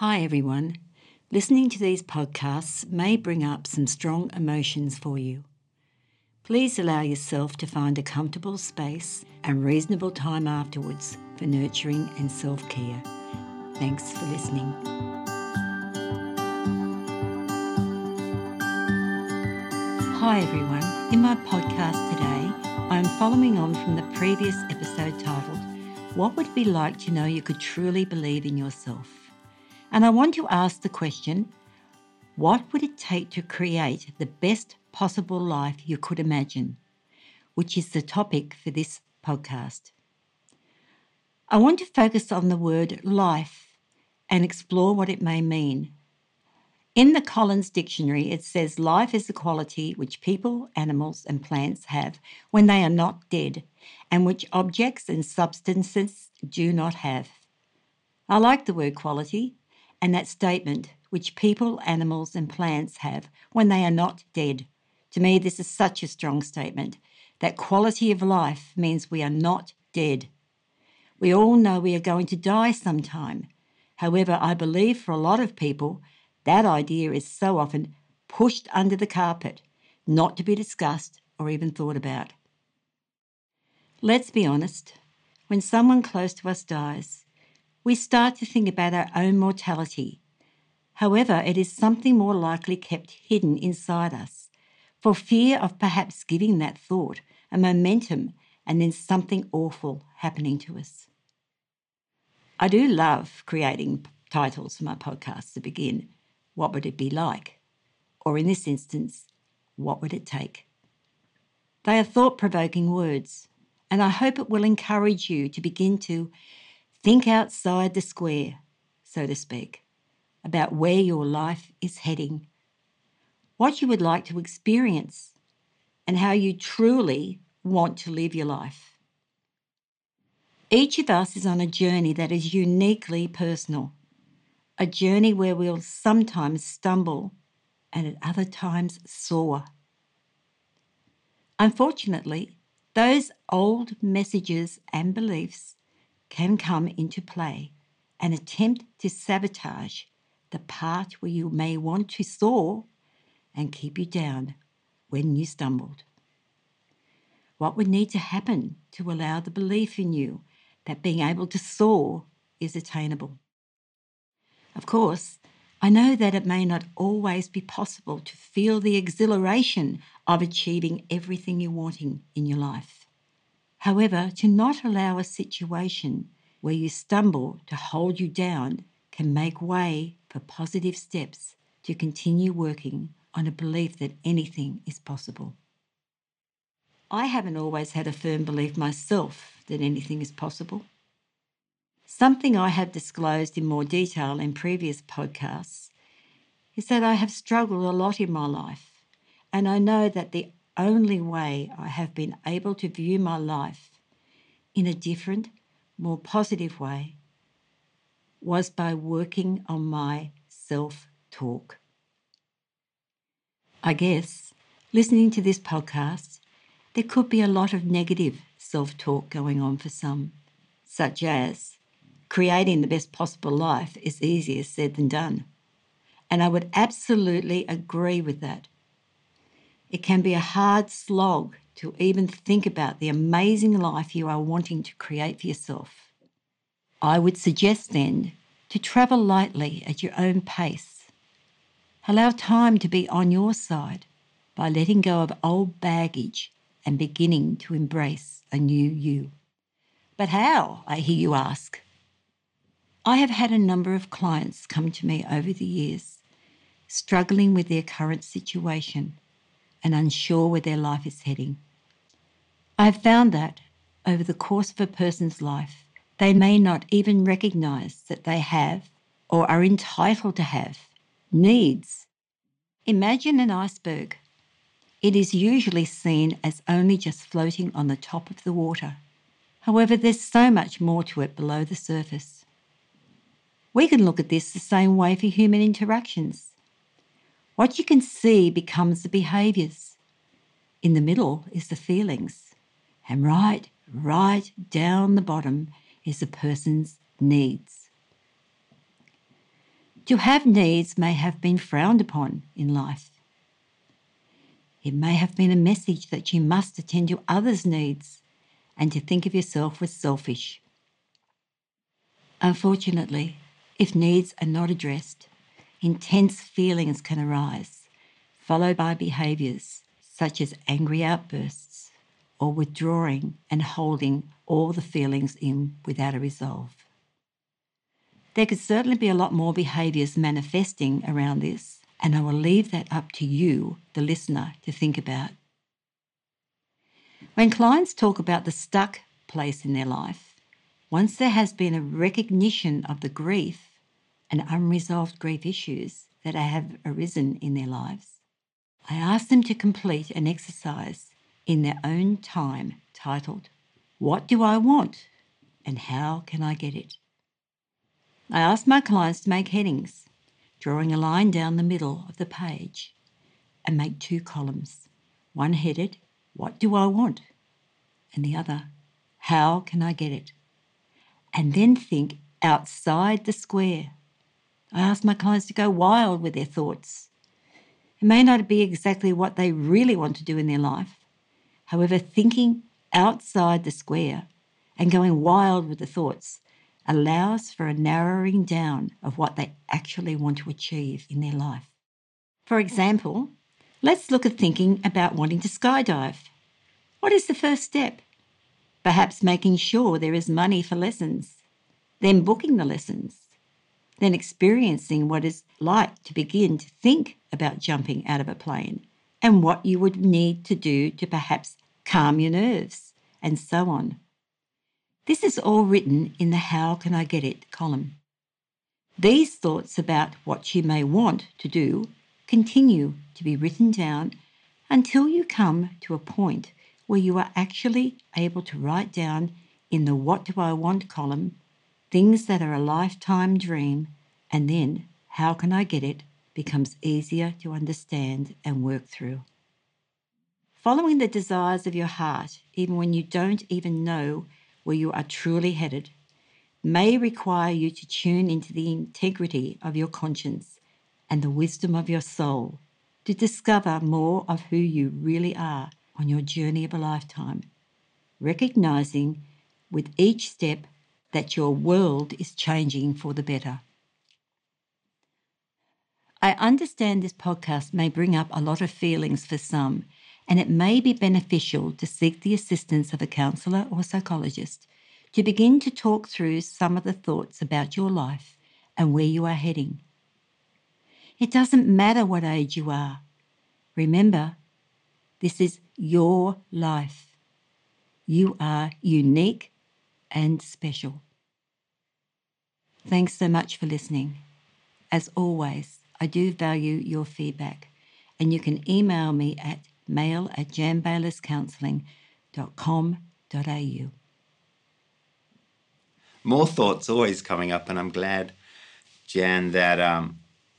Hi everyone. Listening to these podcasts may bring up some strong emotions for you. Please allow yourself to find a comfortable space and reasonable time afterwards for nurturing and self-care. Thanks for listening. Hi everyone, in my podcast today, I'm following on from the previous episode titled, What Would It Be Like to Know You Could Truly Believe in Yourself? And I want to ask the question, what would it take to create the best possible life you could imagine? Which is the topic for this podcast. I want to focus on the word life and explore what it may mean. In the Collins Dictionary, it says life is the quality which people, animals and plants have when they are not dead and which objects and substances do not have. I like the word quality and that statement, which people, animals and plants have when they are not dead. To me, this is such a strong statement. That quality of life means we are not dead. We all know we are going to die sometime. However, I believe for a lot of people, that idea is so often pushed under the carpet, not to be discussed or even thought about. Let's be honest, when someone close to us dies, we start to think about our own mortality. However, it is something more likely kept hidden inside us for fear of perhaps giving that thought a momentum and then something awful happening to us. I do love creating titles for my podcasts to begin. What would it be like? Or in this instance, what would it take? They are thought-provoking words, and I hope it will encourage you to begin to think outside the square, so to speak, about where your life is heading, what you would like to experience, and how you truly want to live your life. Each of us is on a journey that is uniquely personal. A journey where we'll sometimes stumble and at other times soar. Unfortunately, those old messages and beliefs can come into play and attempt to sabotage the part where you may want to soar and keep you down when you stumbled. What would need to happen to allow the belief in you that being able to soar is attainable? Of course, I know that it may not always be possible to feel the exhilaration of achieving everything you're wanting in your life. However, to not allow a situation where you stumble to hold you down can make way for positive steps to continue working on a belief that anything is possible. I haven't always had a firm belief myself that anything is possible. Something I have disclosed in more detail in previous podcasts is that I have struggled a lot in my life, and I know that the only way I have been able to view my life in a different, more positive way was by working on my self-talk. I guess, listening to this podcast, there could be a lot of negative self-talk going on for some, such as, creating the best possible life is easier said than done. And I would absolutely agree with that. It can be a hard slog to even think about the amazing life you are wanting to create for yourself. I would suggest then to travel lightly at your own pace. Allow time to be on your side by letting go of old baggage and beginning to embrace a new you. But how, I hear you ask? I have had a number of clients come to me over the years, struggling with their current situation and unsure where their life is heading. I have found that over the course of a person's life, they may not even recognise that they have or are entitled to have needs. Imagine an iceberg. It is usually seen as only just floating on the top of the water. However, there's so much more to it below the surface. We can look at this the same way for human interactions. What you can see becomes the behaviours. In the middle is the feelings. And right down the bottom is the person's needs. To have needs may have been frowned upon in life. It may have been a message that you must attend to others' needs and to think of yourself as selfish. Unfortunately, if needs are not addressed, intense feelings can arise, followed by behaviours such as angry outbursts or withdrawing and holding all the feelings in without a resolve. There could certainly be a lot more behaviours manifesting around this, and I will leave that up to you, the listener, to think about. When clients talk about the stuck place in their life, once there has been a recognition of the grief and unresolved grief issues that have arisen in their lives, I ask them to complete an exercise in their own time titled, "What do I want and how can I get it?" I ask my clients to make headings, drawing a line down the middle of the page, and make two columns, one headed, "What do I want?" and the other, "How can I get it?" And then think outside the square. I ask my clients to go wild with their thoughts. It may not be exactly what they really want to do in their life. However, thinking outside the square and going wild with the thoughts allows for a narrowing down of what they actually want to achieve in their life. For example, let's look at thinking about wanting to skydive. What is the first step? Perhaps making sure there is money for lessons, then booking the lessons, then experiencing what it's like to begin to think about jumping out of a plane and what you would need to do to perhaps calm your nerves, and so on. This is all written in the "How can I get it" column. These thoughts about what you may want to do continue to be written down until you come to a point where you are actually able to write down in the "What do I want" column things that are a lifetime dream, and then "How can I get it" becomes easier to understand and work through. Following the desires of your heart, even when you don't even know where you are truly headed, may require you to tune into the integrity of your conscience and the wisdom of your soul to discover more of who you really are on your journey of a lifetime, recognizing with each step that your world is changing for the better. I understand this podcast may bring up a lot of feelings for some, and it may be beneficial to seek the assistance of a counsellor or psychologist to begin to talk through some of the thoughts about your life and where you are heading. It doesn't matter what age you are. Remember, this is your life. You are unique and special. Thanks so much for listening. As always, I do value your feedback, and you can email me at mail@janbaylescounselling.com.au. More thoughts always coming up, and I'm glad, Jan, that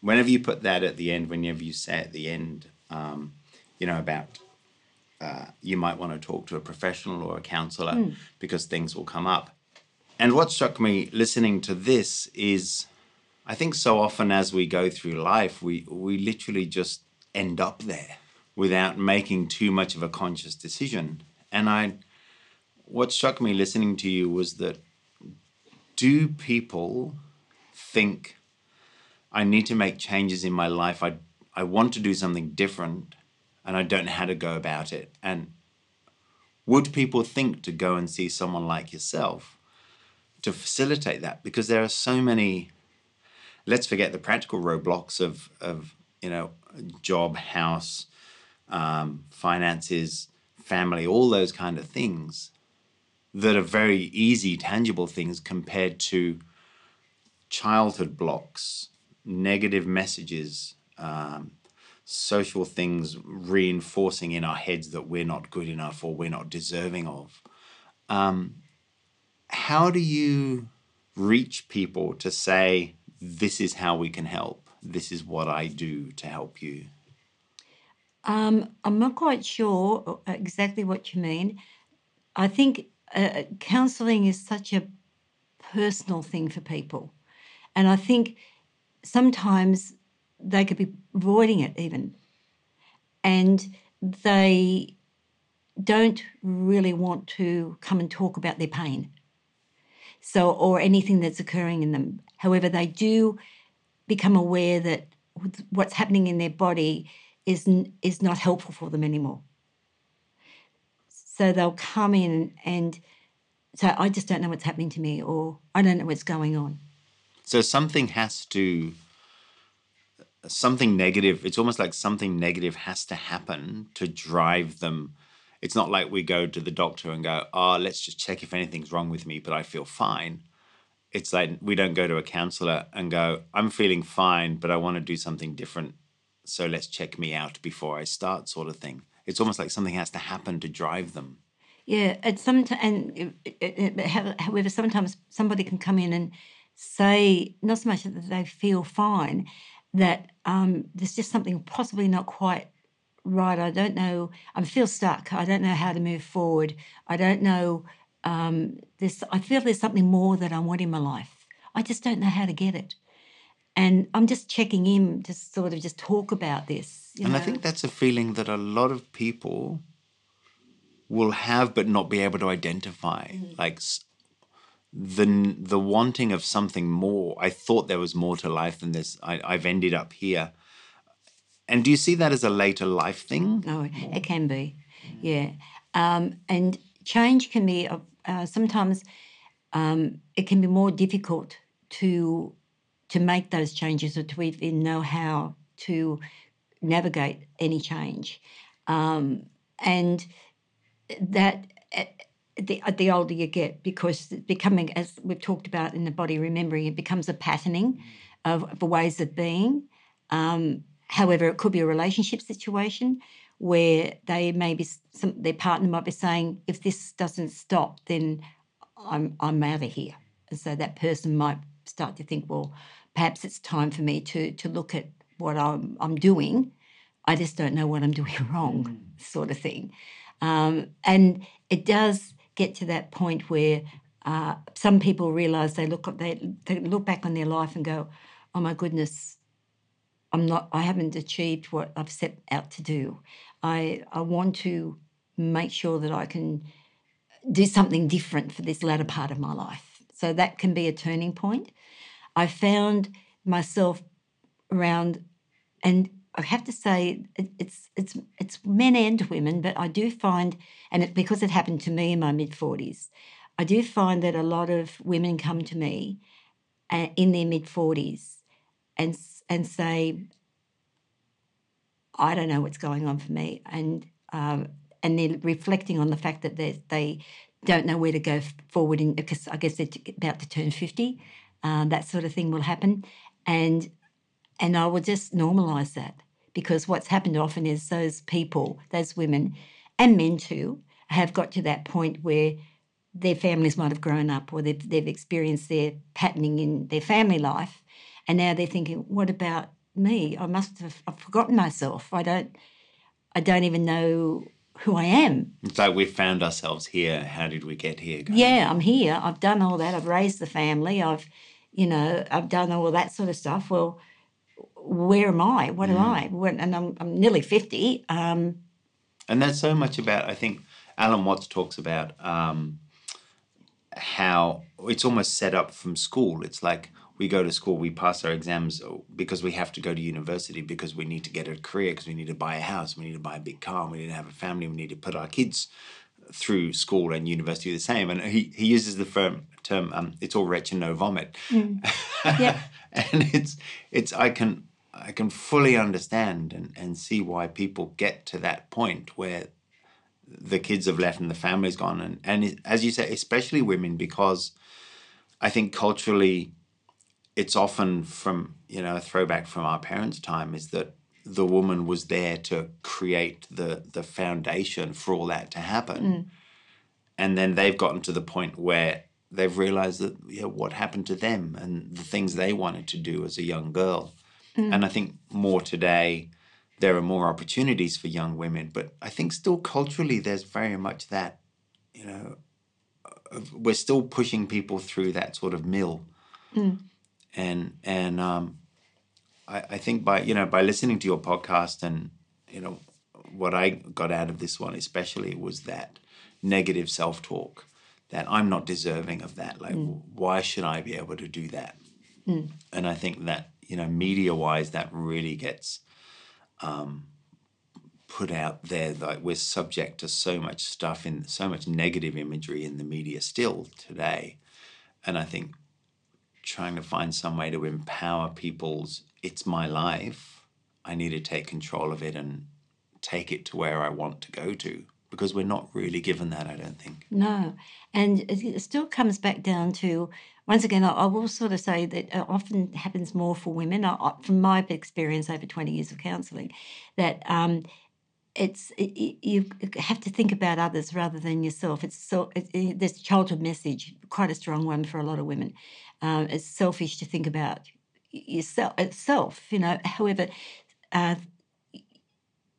whenever you put that at the end, whenever you say at the end, about you might want to talk to a professional or a counsellor because things will come up. And what struck me listening to this is I think so often as we go through life, we literally just end up there without making too much of a conscious decision. And what struck me listening to you was that, do people think, I need to make changes in my life, I want to do something different, and I don't know how to go about it? And would people think to go and see someone like yourself to facilitate that? Because there are so many, let's forget the practical roadblocks of job, house, finances, family, all those kind of things that are very easy, tangible things compared to childhood blocks, negative messages, social things reinforcing in our heads that we're not good enough or we're not deserving of. How do you reach people to say, this is how we can help, this is what I do to help you? I'm not quite sure exactly what you mean. I think counselling is such a personal thing for people. And I think sometimes they could be avoiding it even, and they don't really want to come and talk about their pain, so, or anything that's occurring in them. However, they do become aware that what's happening in their body is not helpful for them anymore. So they'll come in and say, I just don't know what's happening to me, or I don't know what's going on. So something negative, it's almost like something negative has to happen to drive them. It's not like we go to the doctor and go, oh, let's just check if anything's wrong with me, but I feel fine. It's like we don't go to a counsellor and go, I'm feeling fine, but I want to do something different, so let's check me out before I start, sort of thing. It's almost like something has to happen to drive them. Yeah, however, sometimes somebody can come in and say, not so much that they feel fine, that there's just something possibly not quite right. I don't know. I feel stuck. I don't know how to move forward. I don't know. I feel there's something more that I want in my life. I just don't know how to get it. And I'm just checking in to sort of just talk about this. I think that's a feeling that a lot of people will have but not be able to identify. Mm. Like the wanting of something more. I thought there was more to life than this. I've ended up here. And do you see that as a later life thing? No, it can be, yeah. And change can be, sometimes it can be more difficult to make those changes or to even know how to navigate any change. And that the older you get, because becoming, as we've talked about in the body remembering, it becomes a patterning of ways of being. However, it could be a relationship situation where they their partner might be saying, if this doesn't stop, then I'm out of here. And so that person might start to think, well, perhaps it's time for me to look at what I'm doing. I just don't know what I'm doing wrong, sort of thing. And it does get to that point where some people realise they look back on their life and go, oh my goodness, I haven't achieved what I've set out to do. I want to make sure that I can do something different for this latter part of my life. So that can be a turning point. I found myself around, and I have to say it's men and women, but I do find, and because it happened to me in my mid-40s, I do find that a lot of women come to me in their mid-40s and say, I don't know what's going on for me, and they're reflecting on the fact that they don't know where to go forward, because I guess they're about to turn 50. That sort of thing will happen, and I will just normalise that, because what's happened often is those women and men too, have got to that point where their families might have grown up, or they've experienced their patterning in their family life. And now they're thinking, what about me? I've forgotten myself. I don't even know who I am. It's like we found ourselves here. How did we get here? Yeah, I'm here. I've done all that. I've raised the family. I've done all that sort of stuff. Well, where am I? What am I? And I'm nearly 50. And that's so much about, I think Alan Watts talks about how it's almost set up from school. It's like, we go to school, we pass our exams because we have to go to university, because we need to get a career, because we need to buy a house, we need to buy a big car, we need to have a family, we need to put our kids through school and university the same. And he uses the term, it's all wretch and no vomit. Mm. Yeah. And it's I can fully understand and see why people get to that point where the kids have left and the family's gone. And as you say, especially women, because I think culturally, it's often from, a throwback from our parents' time, is that the woman was there to create the foundation for all that to happen. Mm. And then they've gotten to the point where they've realised that, what happened to them and the things they wanted to do as a young girl. Mm. And I think more today there are more opportunities for young women, but I think still culturally there's very much that, we're still pushing people through that sort of mill. Mm. And I think by listening to your podcast and, what I got out of this one especially was that negative self-talk, that I'm not deserving of that. Like, why should I be able to do that? And I think that, media-wise, that really gets put out there. Like, we're subject to so much stuff, in so much negative imagery in the media still today. And I think trying to find some way to empower people's, it's my life, I need to take control of it and take it to where I want to go to, because we're not really given that, I don't think. No, and it still comes back down to, once again, I will sort of say that it often happens more for women, from my experience over 20 years of counselling, that you have to think about others rather than yourself. This childhood message, quite a strong one for a lot of women. It's selfish to think about yourself, however,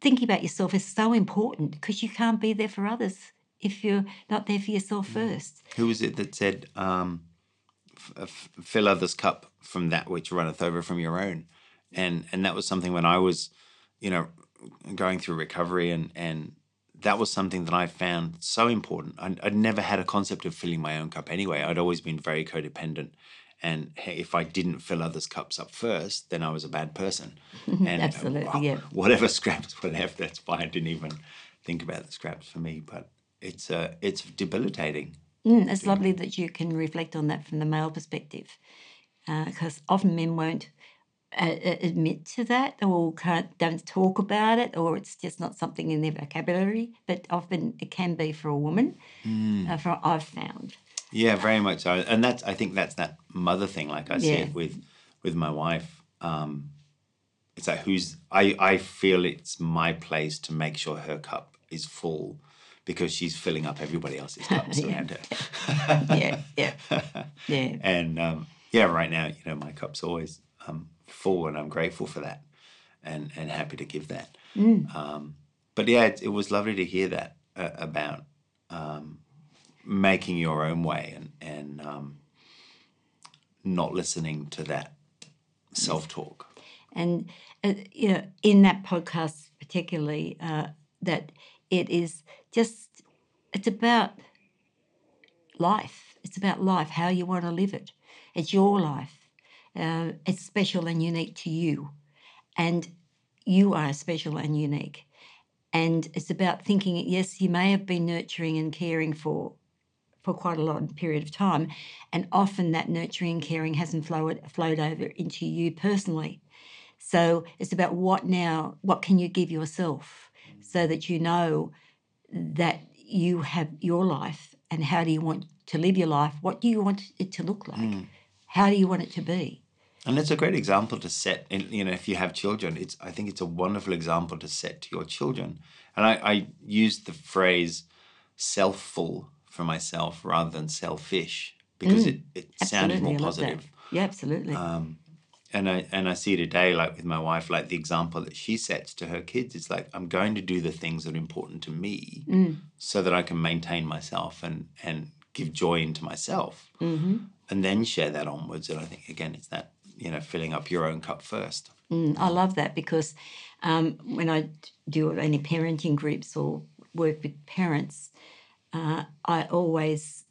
thinking about yourself is so important, because you can't be there for others if you're not there for yourself first. Who was it that said, fill others' cup from that which runneth over from your own? And that was something when I was, going through recovery, and that was something that I found so important. I'd never had a concept of filling my own cup anyway. I'd always been very codependent. And hey, if I didn't fill others' cups up first, then I was a bad person. And absolutely, yeah. Whatever scraps were left, that's fine. I didn't even think about the scraps for me, but it's debilitating. It's lovely that you can reflect on that from the male perspective, because often men won't admit to that, or don't talk about it, or it's just not something in their vocabulary. But often it can be for a woman, from what I've found. Yeah, very much so. And I think that's that mother thing. Like, I see it with my wife. It's like, I feel it's my place to make sure her cup is full, because she's filling up everybody else's cups around her. Yeah. And right now, my cup's always full, and I'm grateful for that, and happy to give that. But yeah, it was lovely to hear that about making your own way and not listening to that self-talk. And, in that podcast particularly, that it is just, it's about life. It's about life, how you want to live it. It's your life. It's special and unique to you. And you are special and unique. And it's about thinking, yes, you may have been nurturing and caring for quite a long period of time, and often that nurturing and caring hasn't flowed over into you personally. So it's about what can you give yourself, so that you know that you have your life, and how do you want to live your life? What do you want it to look like? How do you want it to be? And that's a great example to set, if you have children. I think it's a wonderful example to set to your children. And I used the phrase selfful for myself rather than selfish, because it sounded more positive. Yeah, absolutely. And I see today, like with my wife, like the example that she sets to her kids, it's like, I'm going to do the things that are important to me so that I can maintain myself and give joy into myself, and then share that onwards. And I think, again, it's that, filling up your own cup first. I love that, because when I do any parenting groups or work with parents, I always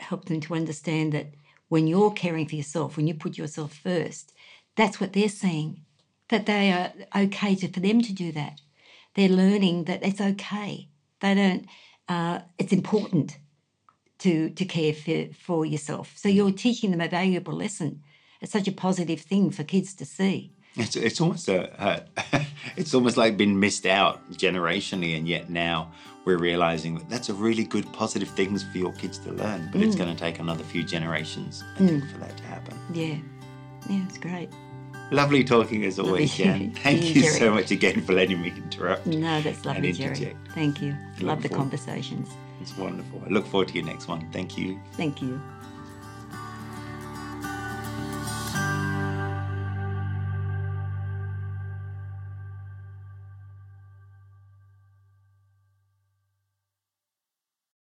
help them to understand that when you're caring for yourself, when you put yourself first, that's what they're seeing, that they are okay for them to do that. They're learning that it's okay. They don't. It's important to care for yourself. So you're teaching them a valuable lesson. It's such a positive thing for kids to see. It's almost it's almost like been missed out generationally, and yet now we're realising that that's a really good positive things for your kids to learn, but it's going to take another few generations, I think, for that to happen. Yeah, it's great. Lovely talking as always, Jan. Thank you so much again for letting me interrupt. No, that's lovely, Jerry. Thank you. I love the conversations. It's wonderful. I look forward to your next one. Thank you. Thank you.